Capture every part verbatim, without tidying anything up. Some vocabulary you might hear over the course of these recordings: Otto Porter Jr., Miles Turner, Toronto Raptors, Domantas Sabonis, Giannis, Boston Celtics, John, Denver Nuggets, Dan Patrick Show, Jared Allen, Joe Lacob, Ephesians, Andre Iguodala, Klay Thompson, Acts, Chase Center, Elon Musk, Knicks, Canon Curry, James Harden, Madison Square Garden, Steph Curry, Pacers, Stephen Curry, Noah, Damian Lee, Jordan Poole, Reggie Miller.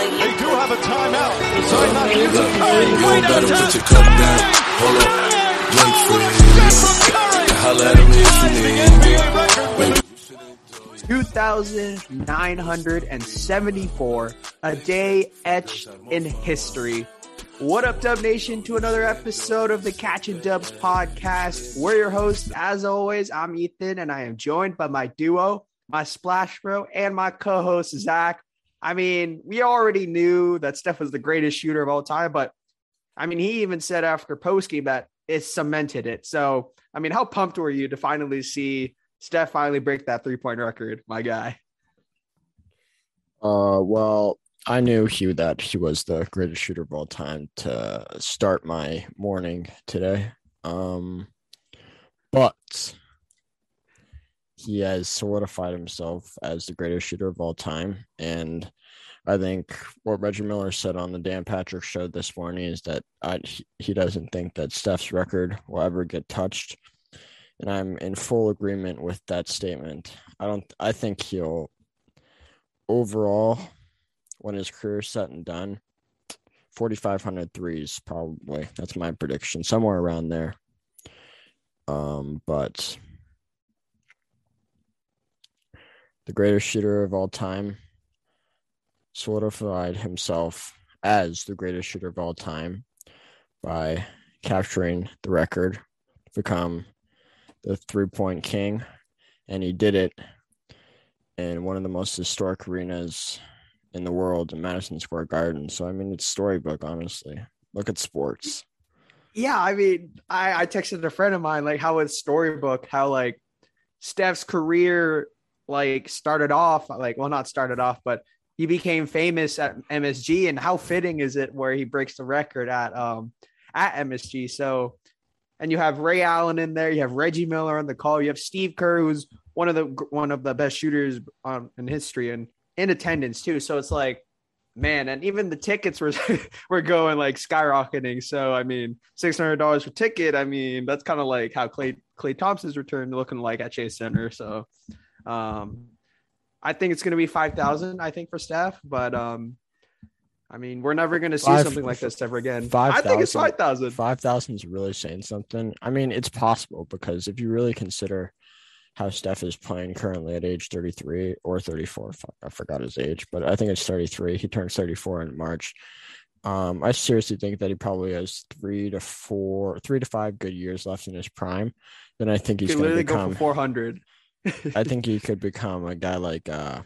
They do have a timeout. The timeout gives to Curry. Way downtown. Hold up. Wait for it. Holla at him if you need. two thousand nine hundred seventy-four, a day etched in history. What up, Dub Nation, to another episode of the Catch and Dubs podcast. We're your hosts, as always. I'm Ethan, and I am joined by my duo, my Splash Bro, and my co-host, Zach. I mean, we already knew that Steph was the greatest shooter of all time, but, I mean, he even said after postgame that it cemented it. So, I mean, how pumped were you to finally see Steph finally break that three-point record, my guy? Uh, well, I knew he that he was the greatest shooter of all time to start my morning today. Um, but he has solidified himself as the greatest shooter of all time. And I think what Reggie Miller said on the Dan Patrick Show this morning is that I, he doesn't think that Steph's record will ever get touched. And I'm in full agreement with that statement. I don't. I think he'll overall, when his career is set and done, forty-five hundred threes probably. That's my prediction, somewhere around there. Um, but the greatest shooter of all time solidified himself as the greatest shooter of all time by capturing the record, become the three-point king, and he did it in one of the most historic arenas in the world, in Madison Square Garden. So, I mean, it's storybook, honestly. Look at sports. Yeah, I mean, I, I texted a friend of mine, like, how it's storybook, how, like, Steph's career, like, started off, like, well, not started off, but he became famous at M S G, and how fitting is it where he breaks the record at um at M S G, so... And you have Ray Allen in there. You have Reggie Miller on the call. You have Steve Kerr, who's one of the one of the best shooters um, in history, and in attendance too. So it's like, man, and even the tickets were were going like skyrocketing. So I mean, six hundred dollars per ticket. I mean, that's kind of like how Klay Klay Thompson's return looking like at Chase Center. So um, I think it's going to be five thousand. I think for Steph, but um, I mean, we're never going to see five, something like this ever again. five, I think it's five thousand. five thousand is really saying something. I mean, it's possible because if you really consider how Steph is playing currently at age thirty-three or thirty-four, fuck, I forgot his age, but I think it's thirty-three. He turns thirty-four in March. Um, I seriously think that he probably has three to four, three to five good years left in his prime. Then I think he's going to become go for four hundred. I think he could become a guy like uh,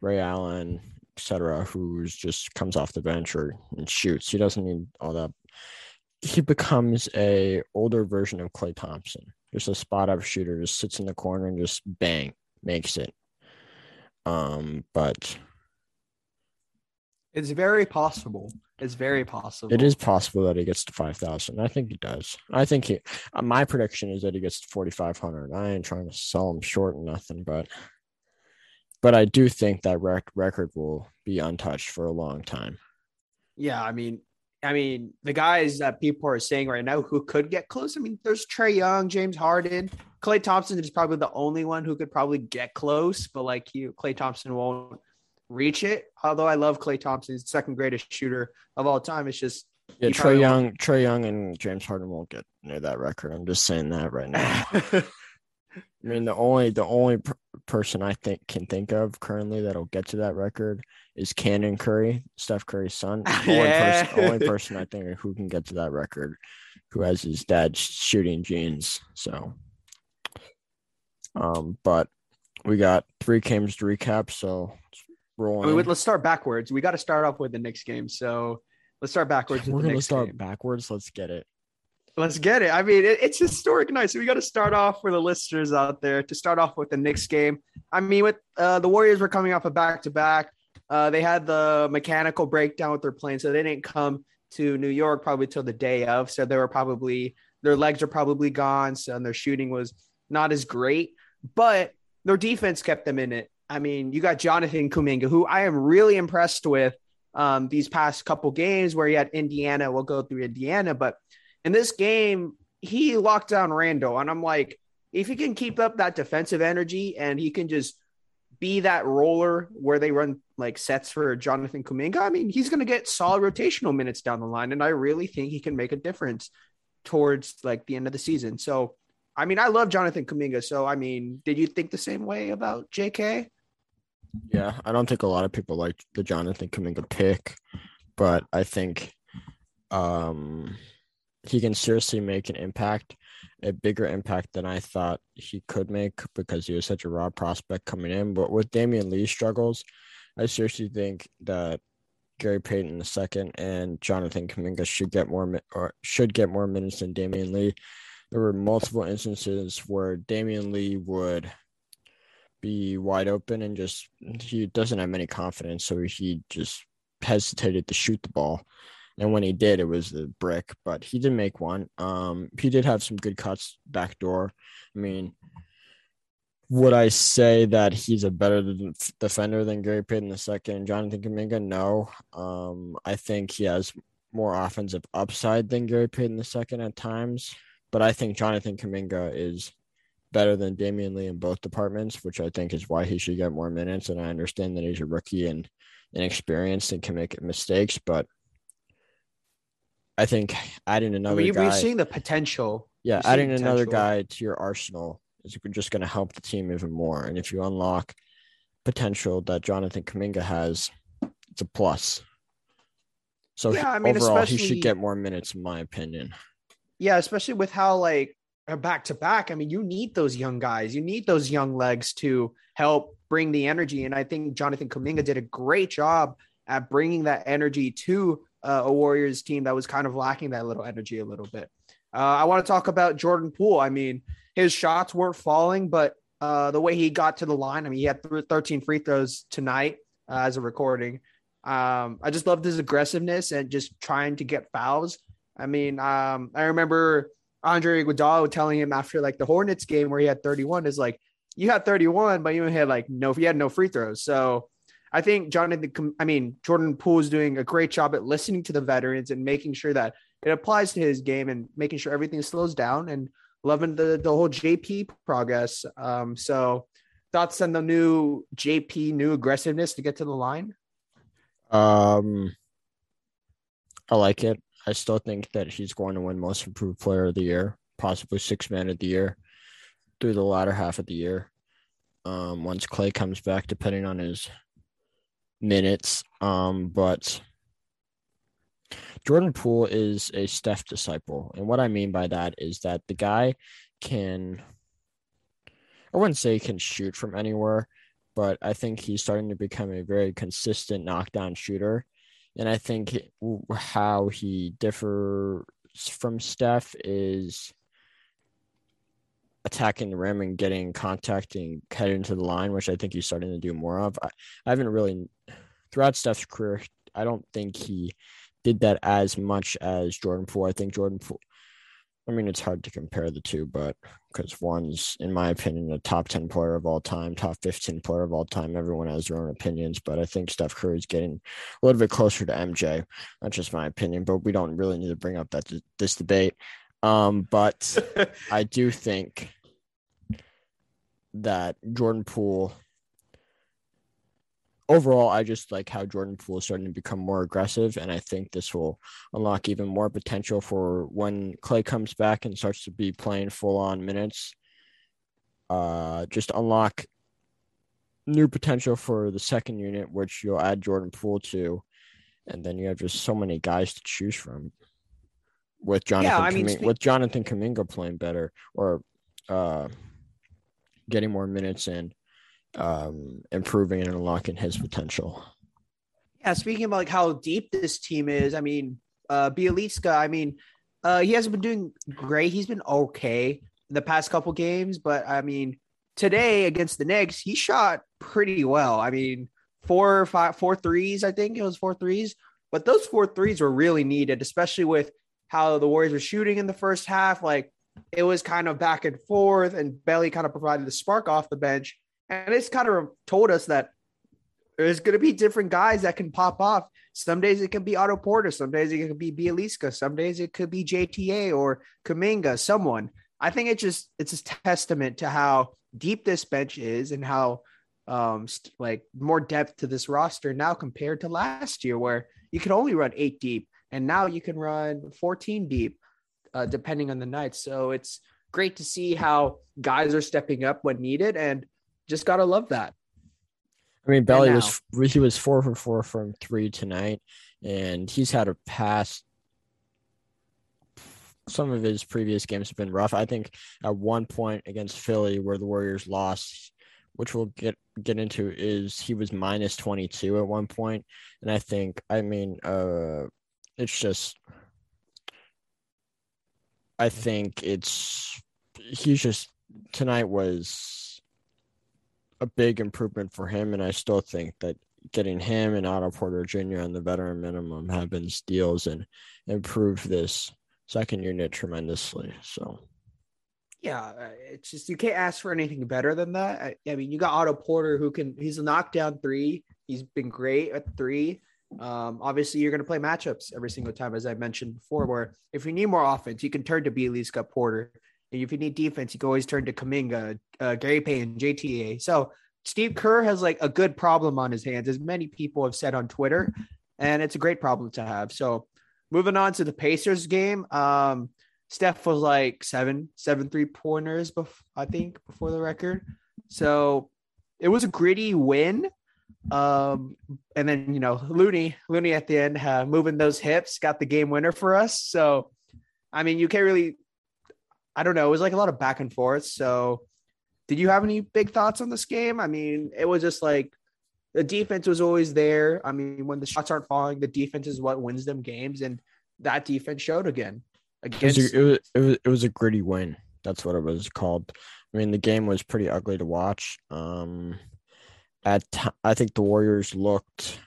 Ray Allen, etc., who's just comes off the bench or and shoots. He doesn't need all that. He becomes a older version of Klay Thompson, just a spot up shooter, just sits in the corner and just bang makes it. Um, but it's very possible. It's very possible. It is possible that he gets to five thousand. I think he does. I think he. Uh, my prediction is that he gets to forty five hundred. I ain't trying to sell him short and nothing, but. But I do think that rec- record will be untouched for a long time. Yeah, I mean, I mean, the guys that people are saying right now who could get close. I mean, there's Trae Young, James Harden, Klay Thompson is probably the only one who could probably get close. But like you, Klay Thompson won't reach it. Although I love Klay Thompson, he's the second greatest shooter of all time. It's just yeah, Trae Young, Trae Young, and James Harden won't get near that record. I'm just saying that right now. I mean, the only the only per- person I think can think of currently that'll get to that record is Canon Curry, Steph Curry's son. The yeah. only, person, only person I think who can get to that record, who has his dad's shooting genes. So, um, but we got three games to recap. So, rolling. I mean, let's start backwards. We got to start off with the Knicks game. So, let's start backwards. We're gonna start game. backwards. Let's get it. Let's get it. I mean, it, it's historic night. So we got to start off for the listeners out there to start off with the Knicks game. I mean, with uh, the Warriors were coming off a back-to-back. Uh, they had the mechanical breakdown with their plane, so they didn't come to New York probably till the day of. So they were probably their legs are probably gone, so, and their shooting was not as great. But their defense kept them in it. I mean, you got Jonathan Kuminga, who I am really impressed with um, these past couple games where he had Indiana. We'll go through Indiana, but in this game, he locked down Randall, and I'm like, if he can keep up that defensive energy and he can just be that roller where they run like sets for Jonathan Kuminga. I mean, he's going to get solid rotational minutes down the line, and I really think he can make a difference towards like the end of the season. So, I mean, I love Jonathan Kuminga. So, I mean, did you think the same way about J K? Yeah, I don't think a lot of people like the Jonathan Kuminga pick, but I think um, he can seriously make an impact, a bigger impact than I thought he could make because he was such a raw prospect coming in. But with Damian Lee's struggles, I seriously think that Gary Payton the second and Jonathan Kuminga should get more or should get more minutes than Damian Lee. There were multiple instances where Damian Lee would be wide open and just he doesn't have any confidence, so he just hesitated to shoot the ball. And when he did, it was the brick, but he did make one. Um, he did have some good cuts backdoor. I mean, would I say that he's a better defender than Gary Payton the second and Jonathan Kuminga? No. Um, I think he has more offensive upside than Gary Payton the second at times, but I think Jonathan Kuminga is better than Damian Lee in both departments, which I think is why he should get more minutes. And I understand that he's a rookie and inexperienced and can make mistakes, but I think adding another we, guy. We're seeing the potential. Yeah, we're adding another guy to your arsenal is just going to help the team even more. And if you unlock potential that Jonathan Kuminga has, it's a plus. So yeah, I mean, overall, he should get more minutes, in my opinion. Yeah, especially with how like back-to-back, I mean, you need those young guys. You need those young legs to help bring the energy. And I think Jonathan Kuminga did a great job at bringing that energy to Uh, a Warriors team that was kind of lacking that little energy a little bit. Uh, I want to talk about Jordan Poole. I mean, his shots weren't falling, but uh, the way he got to the line, I mean, he had thirteen free throws tonight uh, as a recording. Um, I just loved his aggressiveness and just trying to get fouls. I mean, um, I remember Andre Iguodala telling him after like the Hornets game where he had thirty-one is like, you had thirty-one, but you had like, no, he had no free throws. So I think Jonathan, I mean, Jordan Poole is doing a great job at listening to the veterans and making sure that it applies to his game and making sure everything slows down and loving the, the whole J P progress. Um, so thoughts on the new J P, new aggressiveness to get to the line? Um, I like it. I still think that he's going to win Most Improved Player of the Year, possibly Sixth Man of the Year through the latter half of the year. Um, once Klay comes back, depending on his minutes, um, but Jordan Poole is a Steph disciple, and what I mean by that is that the guy can, I wouldn't say can shoot from anywhere, but I think he's starting to become a very consistent knockdown shooter, and I think how he differs from Steph is attacking the rim and getting contact and heading to the line, which I think he's starting to do more of. I, I haven't really throughout Steph's career. I don't think he did that as much as Jordan Poole. I think Jordan Poole, I mean, it's hard to compare the two, but because one's, in my opinion, a top ten player of all time, top fifteen player of all time. Everyone has their own opinions, but I think Steph Curry is getting a little bit closer to M J. That's just my opinion, but we don't really need to bring up that this debate. Um, but I do think that Jordan Poole, overall, I just like how Jordan Poole is starting to become more aggressive, and I think this will unlock even more potential for when Klay comes back and starts to be playing full-on minutes, uh, just unlock new potential for the second unit, which you'll add Jordan Poole to, and then you have just so many guys to choose from. With Jonathan, yeah, I mean, Kuminga, speak- with Jonathan Kuminga playing better or uh, getting more minutes and um, improving and unlocking his potential. Yeah, speaking about like how deep this team is, I mean, uh, Bjelica, I mean, uh, he hasn't been doing great. He's been okay the past couple games, but I mean, today against the Knicks, he shot pretty well. I mean, four or five, four threes, I think it was four threes, but those four threes were really needed, especially with how the Warriors were shooting in the first half. Like it was kind of back and forth, and Belly kind of provided the spark off the bench. And it's kind of told us that there's going to be different guys that can pop off. Some days it can be Otto Porter. Some days it could be Bjelica. Some days it could be J T A or Kuminga, someone. I think it just, it's a testament to how deep this bench is and how um, st- like more depth to this roster now compared to last year, where you could only run eight deep, and now you can run fourteen deep, uh, depending on the night. So it's great to see how guys are stepping up when needed, and just gotta love that. I mean, Belly was he was four for four from three tonight, and he's had a past. Some of his previous games have been rough. I think at one point against Philly, where the Warriors lost, which we'll get get into, is he was minus twenty-two at one point. And I think, I mean, uh, it's just, I think it's he's just tonight was a big improvement for him, and I still think that getting him and Otto Porter Junior on the veteran minimum have been steals and improve this second unit tremendously. So yeah, it's just you can't ask for anything better than that. I, I mean, you got Otto Porter, who can he's a knockdown three. He's been great at three. Um, obviously, you're going to play matchups every single time, as I mentioned before. Where if you need more offense, you can turn to Bjelica, Porter. And if you need defense, you can always turn to Kuminga, uh, Gary Payton, J T A. So Steve Kerr has like a good problem on his hands, as many people have said on Twitter, and it's a great problem to have. So. Moving on to the Pacers game, um, Steph was like seven, seven three-pointers, bef- I think, before the record. So it was a gritty win. Um, and then, you know, Looney, Looney at the end, uh, moving those hips, got the game winner for us. So, I mean, you can't really – I don't know. It was like a lot of back and forth. So did you have any big thoughts on this game? I mean, it was just like – the defense was always there. I mean, when the shots aren't falling, the defense is what wins them games, and that defense showed again. Against- it, was, it, was, it was a gritty win. That's what it was called. I mean, the game was pretty ugly to watch. Um, at t- I think the Warriors looked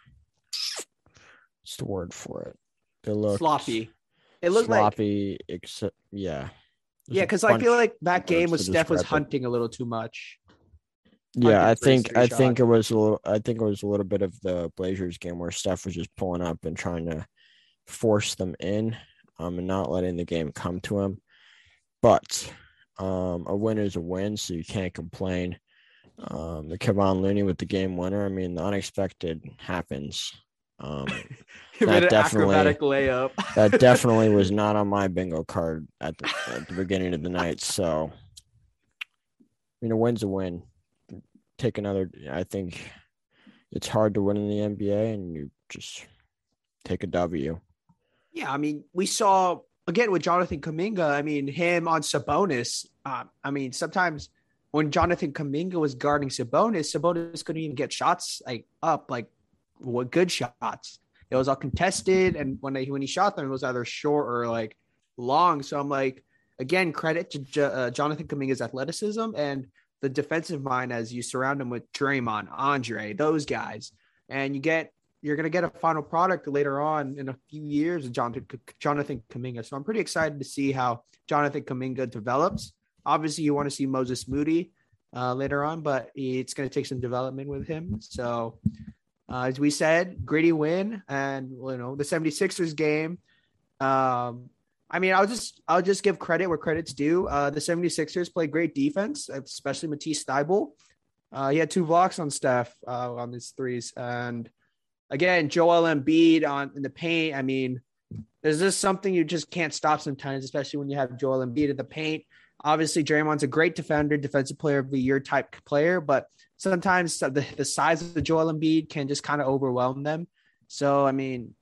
– what's the word for it? They looked sloppy. It looked sloppy, like, except – yeah. Yeah, because I feel like that game was Steph was hunting it. a little too much. Yeah, I think I shot. think it was a little, I think it was a little bit of the Blazers game where Steph was just pulling up and trying to force them in, um, and not letting the game come to him. But um, a win is a win, so you can't complain. Um, the Kevon Looney with the game winner. I mean, the unexpected happens. Um, that definitely acrobatic layup. That definitely was not on my bingo card at the, at the beginning of the night. So, you know, win's a win. Take another. I think it's hard to win in the N B A, and you just take a W. Yeah, I mean, we saw again with Jonathan Kuminga. I mean, him on Sabonis. Um, I mean, sometimes when Jonathan Kuminga was guarding Sabonis, Sabonis couldn't even get shots like up, like what good shots. It was all contested, and when they, when he shot them, it was either short or like long. So I'm like, again, credit to J- uh, Jonathan Kuminga's athleticism and the defensive mind as you surround them with Draymond, Andre, those guys. And you get, you're going to get a final product later on in a few years of Jonathan, Jonathan Kuminga. So I'm pretty excited to see how Jonathan Kuminga develops. Obviously you want to see Moses Moody uh, later on, but it's going to take some development with him. So uh, as we said, gritty win. And you know, the seventy-sixers game, um, I mean, I'll just I'll just give credit where credit's due. Uh, the seventy-sixers play great defense, especially Matisse Thybulle. Uh, he had two blocks on Steph uh, on his threes. And, again, Joel Embiid on, in the paint. I mean, is this something you just can't stop sometimes, especially when you have Joel Embiid in the paint? Obviously, Draymond's a great defender, defensive player of the year type player, but sometimes the, the size of the Joel Embiid can just kind of overwhelm them. So, I mean,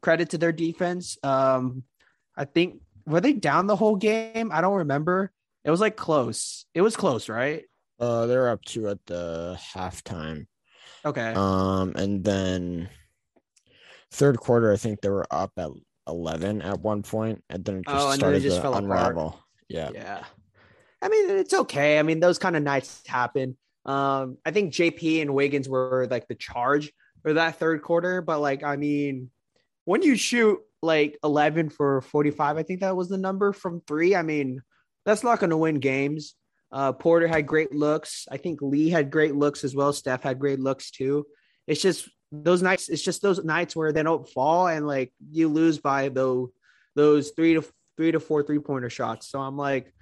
credit to their defense. Um I think, were they down the whole game? I don't remember. It was like close. It was close, right? Uh, they were up two at the halftime. Okay. Um, and then third quarter, I think they were up at eleven at one point, and then it just oh, and started then it just to unravel. Apart. Yeah. Yeah. I mean, it's okay. I mean, those kind of nights happen. Um, I think J P and Wiggins were like the charge for that third quarter, but like, I mean, when you shoot like eleven for forty-five, I think that was the number from three. I mean, that's not going to win games. Uh, Porter had great looks. I think Lee had great looks as well. Steph had great looks too. It's just those nights. It's just those nights where they don't fall and like you lose by the, those three to three to four three pointer shots. So I'm like,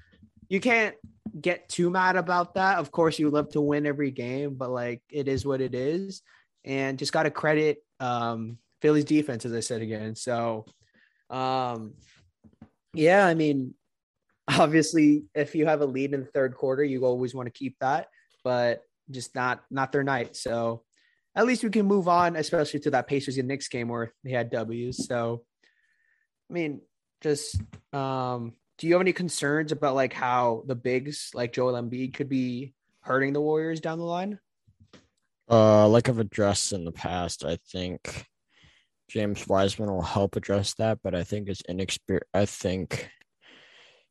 you can't get too mad about that. Of course, you love to win every game, but like it is what it is. And just got to credit um, Philly's defense, as I said again. So, um, yeah, I mean, obviously, if you have a lead in the third quarter, you always want to keep that, but just not not their night. So at least we can move on, especially to that Pacers and Knicks game where they had W's. So, I mean, just um, do you have any concerns about like how the bigs like Joel Embiid could be hurting the Warriors down the line? Uh, like I've addressed in the past, I think James Wiseman will help address that, but I think it's inexper- I think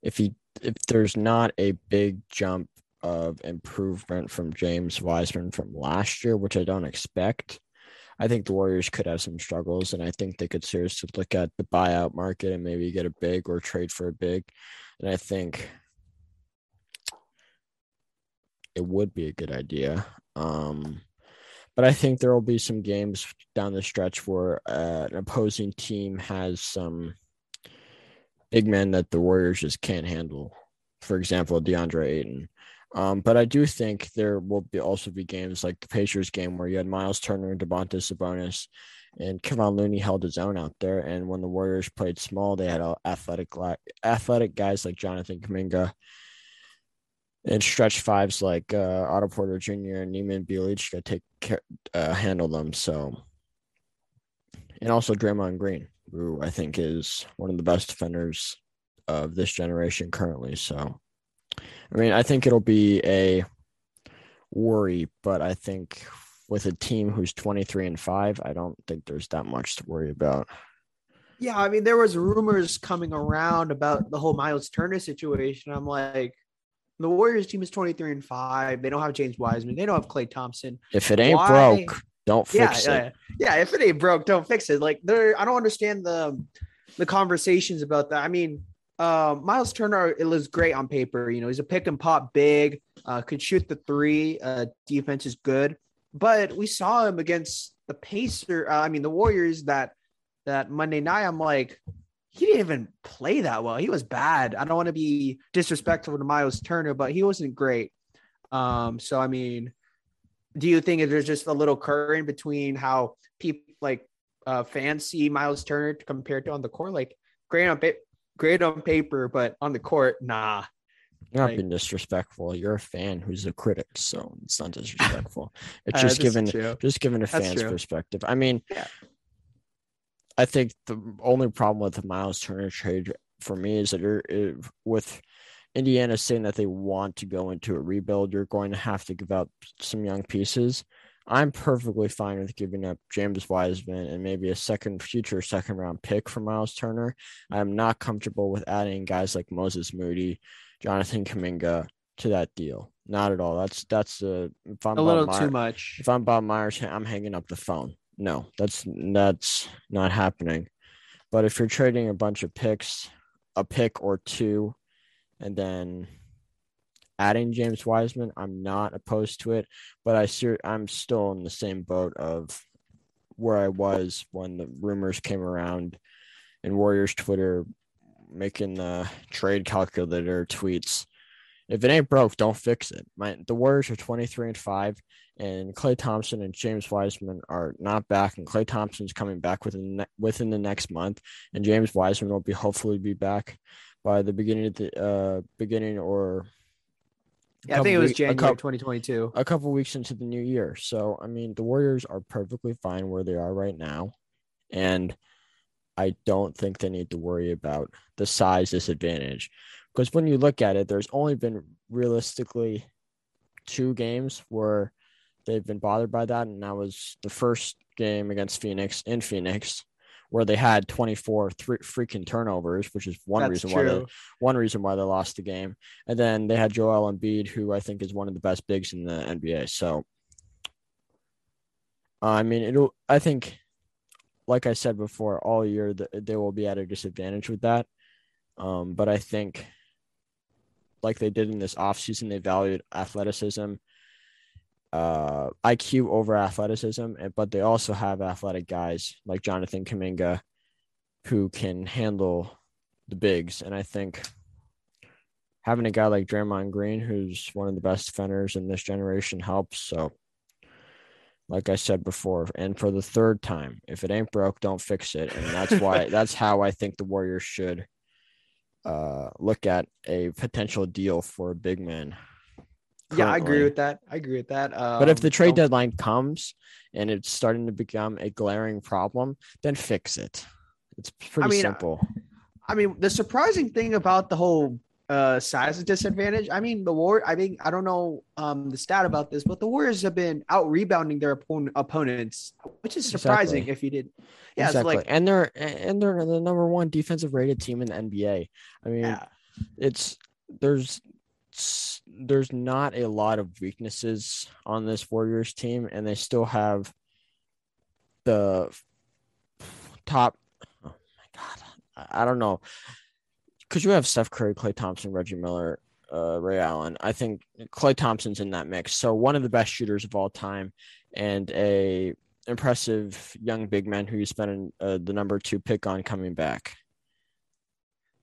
if he if there's not a big jump of improvement from James Wiseman from last year, which I don't expect, I think the Warriors could have some struggles, and I think they could seriously look at the buyout market and maybe get a big or trade for a big. And I think it would be a good idea. Um, but I think there will be some games down the stretch where uh, an opposing team has some big men that the Warriors just can't handle. For example, DeAndre Ayton. Um, but I do think there will be also be games like the Pacers game where you had Miles Turner and Domantas Sabonis, and Kevon Looney held his own out there. And when the Warriors played small, they had athletic athletic guys like Jonathan Kuminga and stretch fives like uh, Otto Porter Junior and Neiman Bjelica take care, uh, handle them. So, and also Draymond Green, who I think is one of the best defenders of this generation currently. So. I mean, I think it'll be a worry, but I think with a team who's twenty-three and five, I don't think there's that much to worry about. Yeah, I mean, there was rumors coming around about the whole Miles Turner situation. I'm like, the Warriors team is twenty-three and five. They don't have James Wiseman. They don't have Klay Thompson. If it ain't Why? broke, don't fix yeah, it. Yeah, yeah, if it ain't broke, don't fix it. Like, there, I don't understand the the conversations about that. I mean, Uh, Miles Turner, it looks great on paper. You know, he's a pick and pop big, uh, could shoot the three. Uh, defense is good, but we saw him against the Pacer. Uh, I mean, the Warriors that that Monday night. I'm like, he didn't even play that well. He was bad. I don't want to be disrespectful to Miles Turner, but he wasn't great. Um, so I mean, do you think there's just a little current between how people like uh, fans see Miles Turner compared to on the court? Like, great on paper. Great on paper, but on the court, nah. You're not like, being disrespectful. You're a fan who's a critic, so it's not disrespectful. It's just uh, given, just given a That's fan's true. perspective. I mean, yeah. I think the only problem with the Miles Turner trade for me is that you're it, with Indiana saying that they want to go into a rebuild, you're going to have to give up some young pieces. I'm perfectly fine with giving up James Wiseman and maybe a second future second round pick for Miles Turner. I'm not comfortable with adding guys like Moses Moody, Jonathan Kuminga to that deal. Not at all. That's that's a, if I'm a little Bob Myers, too much. If I'm Bob Myers, I'm hanging up the phone. No, that's that's not happening. But if you're trading a bunch of picks, a pick or two, and then adding James Wiseman, I'm not opposed to it, but I ser- I'm still in the same boat of where I was when the rumors came around and Warriors Twitter making the trade calculator tweets. If it ain't broke, don't fix it. My, the Warriors are twenty-three and five, and Klay Thompson and James Wiseman are not back, and Klay Thompson's coming back within ne- within the next month, and James Wiseman will be hopefully be back by the beginning of the uh, beginning or Yeah, I think it was January couple, twenty twenty-two. A couple weeks into the new year. So, I mean, the Warriors are perfectly fine where they are right now. And I don't think they need to worry about the size disadvantage. Because when you look at it, there's only been realistically two games where they've been bothered by that. And that was the first game against Phoenix in Phoenix, where they had twenty-four three freaking turnovers, which is one That's reason true. why they, one reason why they lost the game. And then they had Joel Embiid, who I think is one of the best bigs in the N B A. So, uh, I mean, it'll. I think, like I said before, all year the, they will be at a disadvantage with that. Um, but I think, like they did in this offseason, they valued athleticism, uh I Q over athleticism, but they also have athletic guys like Jonathan Kuminga who can handle the bigs. And I think having a guy like Draymond Green, who's one of the best defenders in this generation, helps. So, like I said before, and for the third time, if it ain't broke, don't fix it. And that's why that's how I think the Warriors should uh, look at a potential deal for a big man. Currently. Yeah, I agree with that. I agree with that. Um, but if the trade deadline comes and it's starting to become a glaring problem, then fix it. It's pretty I mean, simple. I mean, the surprising thing about the whole uh, size disadvantage, I mean, the war, I mean, I don't know um, the stat about this, but the Warriors have been out rebounding their opponent, opponents, which is surprising exactly. if you didn't. Yeah, exactly. It's like, and they're and they're the number one defensive rated team in the N B A. I mean, yeah. it's there's. there's not a lot of weaknesses on this Warriors team, and they still have the top. Oh my God. I don't know. Cause you have Steph Curry, Klay Thompson, Reggie Miller, uh, Ray Allen. I think Klay Thompson's in that mix. So one of the best shooters of all time and a impressive young big man who you spent uh, the number two pick on coming back.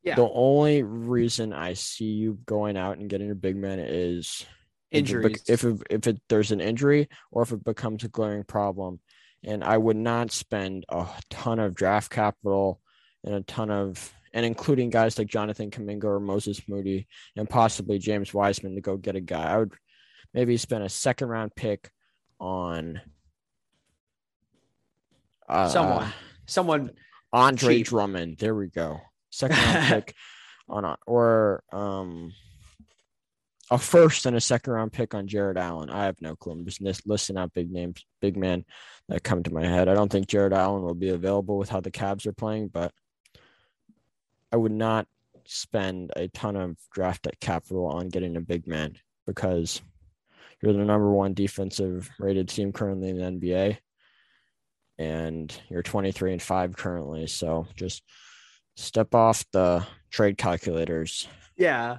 Yeah. The only reason I see you going out and getting a big man is injuries. If it, if it, there's an injury or if it becomes a glaring problem, and I would not spend a ton of draft capital and a ton of and including guys like Jonathan Kuminga or Moses Moody and possibly James Wiseman to go get a guy. I would maybe spend a second round pick on uh, someone, someone, Andre cheap. Drummond. There we go. Second round pick on or um, a first and a second round pick on Jared Allen. I have no clue. I'm just listing out big names, big men that come to my head. I don't think Jared Allen will be available with how the Cavs are playing, but I would not spend a ton of draft capital on getting a big man because you're the number one defensive rated team currently in the N B A, and you're twenty-three and five currently. So just step off the trade calculators. Yeah.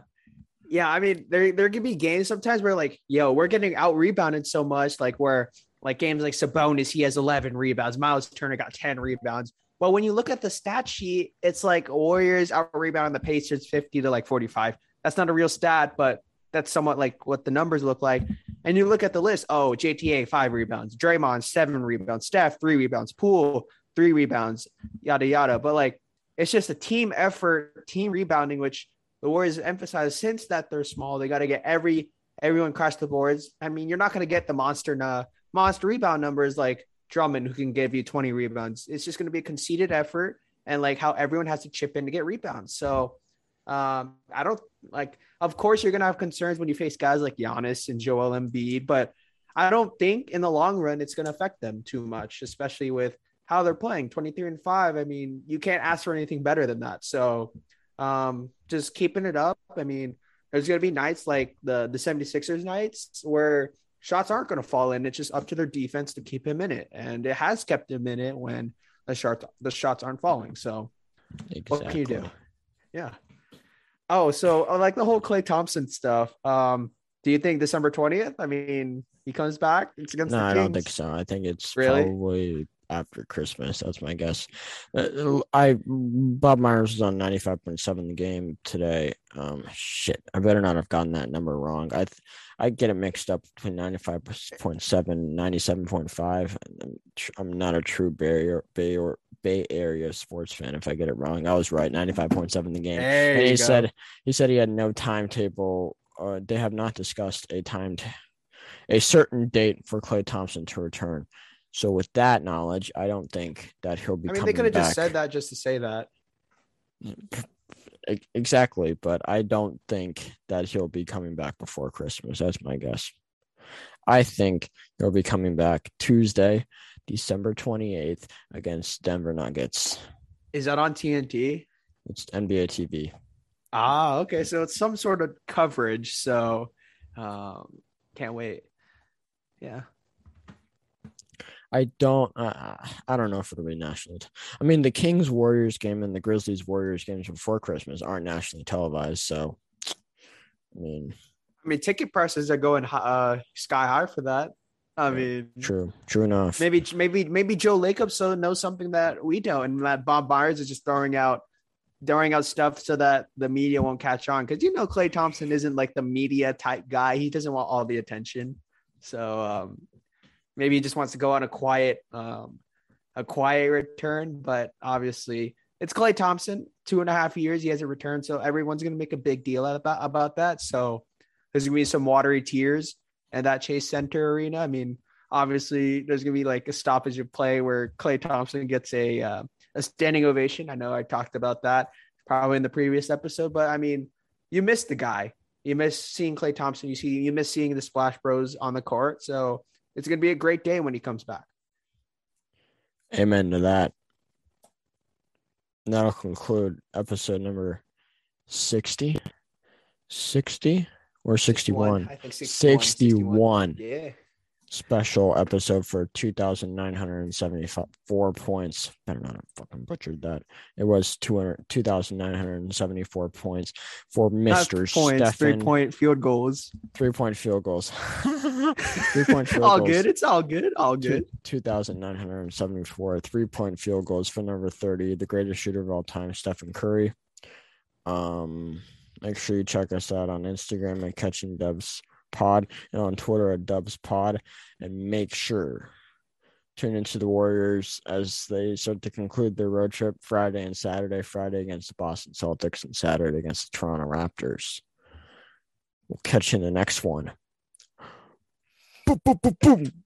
Yeah. I mean, there, there could be games sometimes where like, yo, we're getting out rebounded so much. Like where like games like Sabonis, he has eleven rebounds. Miles Turner got ten rebounds. Well, when you look at the stat sheet, it's like Warriors out rebounding the Pacers fifty to like forty-five. That's not a real stat, but that's somewhat like what the numbers look like. And you look at the list. Oh, J T A, five rebounds, Draymond, seven rebounds, Steph, three rebounds, Poole, three rebounds, yada, yada. But like, it's just a team effort, team rebounding, which the Warriors emphasize since that they're small. They got to get every everyone across the boards. I mean, you're not going to get the monster uh, monster rebound numbers like Drummond, who can give you twenty rebounds. It's just going to be a conceded effort and like how everyone has to chip in to get rebounds. So um, I don't like. Of course, you're going to have concerns when you face guys like Giannis and Joel Embiid, but I don't think in the long run it's going to affect them too much, especially with how they're playing twenty-three and five. I mean, you can't ask for anything better than that. So um, just keeping it up. I mean, there's going to be nights like the, the seventy-sixers nights where shots aren't going to fall in. It's just up to their defense to keep him in it. And it has kept him in it when the shots, the shots aren't falling. So exactly. What can you do? Yeah. Oh, so like the whole Klay Thompson stuff. Um, do you think December twentieth? I mean, he comes back. It's against no, the Kings. No, I don't think so. I think it's really? probably after Christmas. That's my guess. Uh, I Bob Myers was on ninety-five point seven The Game today. Um, shit, I better not have gotten that number wrong. I th- I get it mixed up between ninety-five point seven and ninety-seven point five. I'm not a true Bay or Bay or Bay Area sports fan if I get it wrong. I was right, ninety-five point seven The Game. There and he go. said he said he had no timetable. Uh, they have not discussed a time t- a certain date for Klay Thompson to return. So with that knowledge, I don't think that he'll be. I mean, they could have just said that just to say that. Exactly, but I don't think that he'll be coming back before Christmas. That's my guess. I think he'll be coming back Tuesday, December twenty-eighth against Denver Nuggets. Is that on T N T? It's N B A T V. Ah, okay. So it's some sort of coverage. So um, can't wait. Yeah. I don't uh, I don't know if it'll be nationally. T- I mean, the Kings Warriors game and the Grizzlies Warriors games before Christmas aren't nationally televised. So, I mean, I mean, ticket prices are going uh, sky high for that. I yeah, mean, true, true enough. Maybe, maybe, maybe Joe Lacob so knows something that we don't, and that Bob Myers is just throwing out throwing out stuff so that the media won't catch on. Because, you know, Klay Thompson isn't like the media type guy. He doesn't want all the attention. So um, maybe he just wants to go on a quiet, um, a quiet return. But obviously it's Klay Thompson, two and a half years. He hasn't returned. So everyone's going to make a big deal about, about that. So there's going to be some watery tears at that Chase Center arena. I mean, obviously there's going to be like a stoppage of play where Klay Thompson gets a, uh, a standing ovation. I know I talked about that probably in the previous episode, but I mean, you miss the guy. You miss seeing Klay Thompson. You see, you miss seeing the Splash Bros on the court. So it's going to be a great day when he comes back. Amen to that. That'll conclude episode number sixty, sixty or sixty-one. I think sixty-one. sixty-one. Yeah. Special episode for two thousand nine hundred seventy-four points. I don't know, I fucking butchered that. It was two thousand nine hundred seventy-four points for Mister Stephen. Three-point field goals. Three-point field goals. Three-point field all goals. All good. It's all good. All good. two thousand nine hundred seventy-four three-point field goals for number thirty, the greatest shooter of all time, Stephen Curry. Um, make sure you check us out on Instagram at Catching Dubs Pod and on Twitter at Dubs Pod, and make sure tune into the Warriors as they start to conclude their road trip Friday and Saturday. Friday against the Boston Celtics and Saturday against the Toronto Raptors. We'll catch you in the next one. Boom, boom, boom, boom.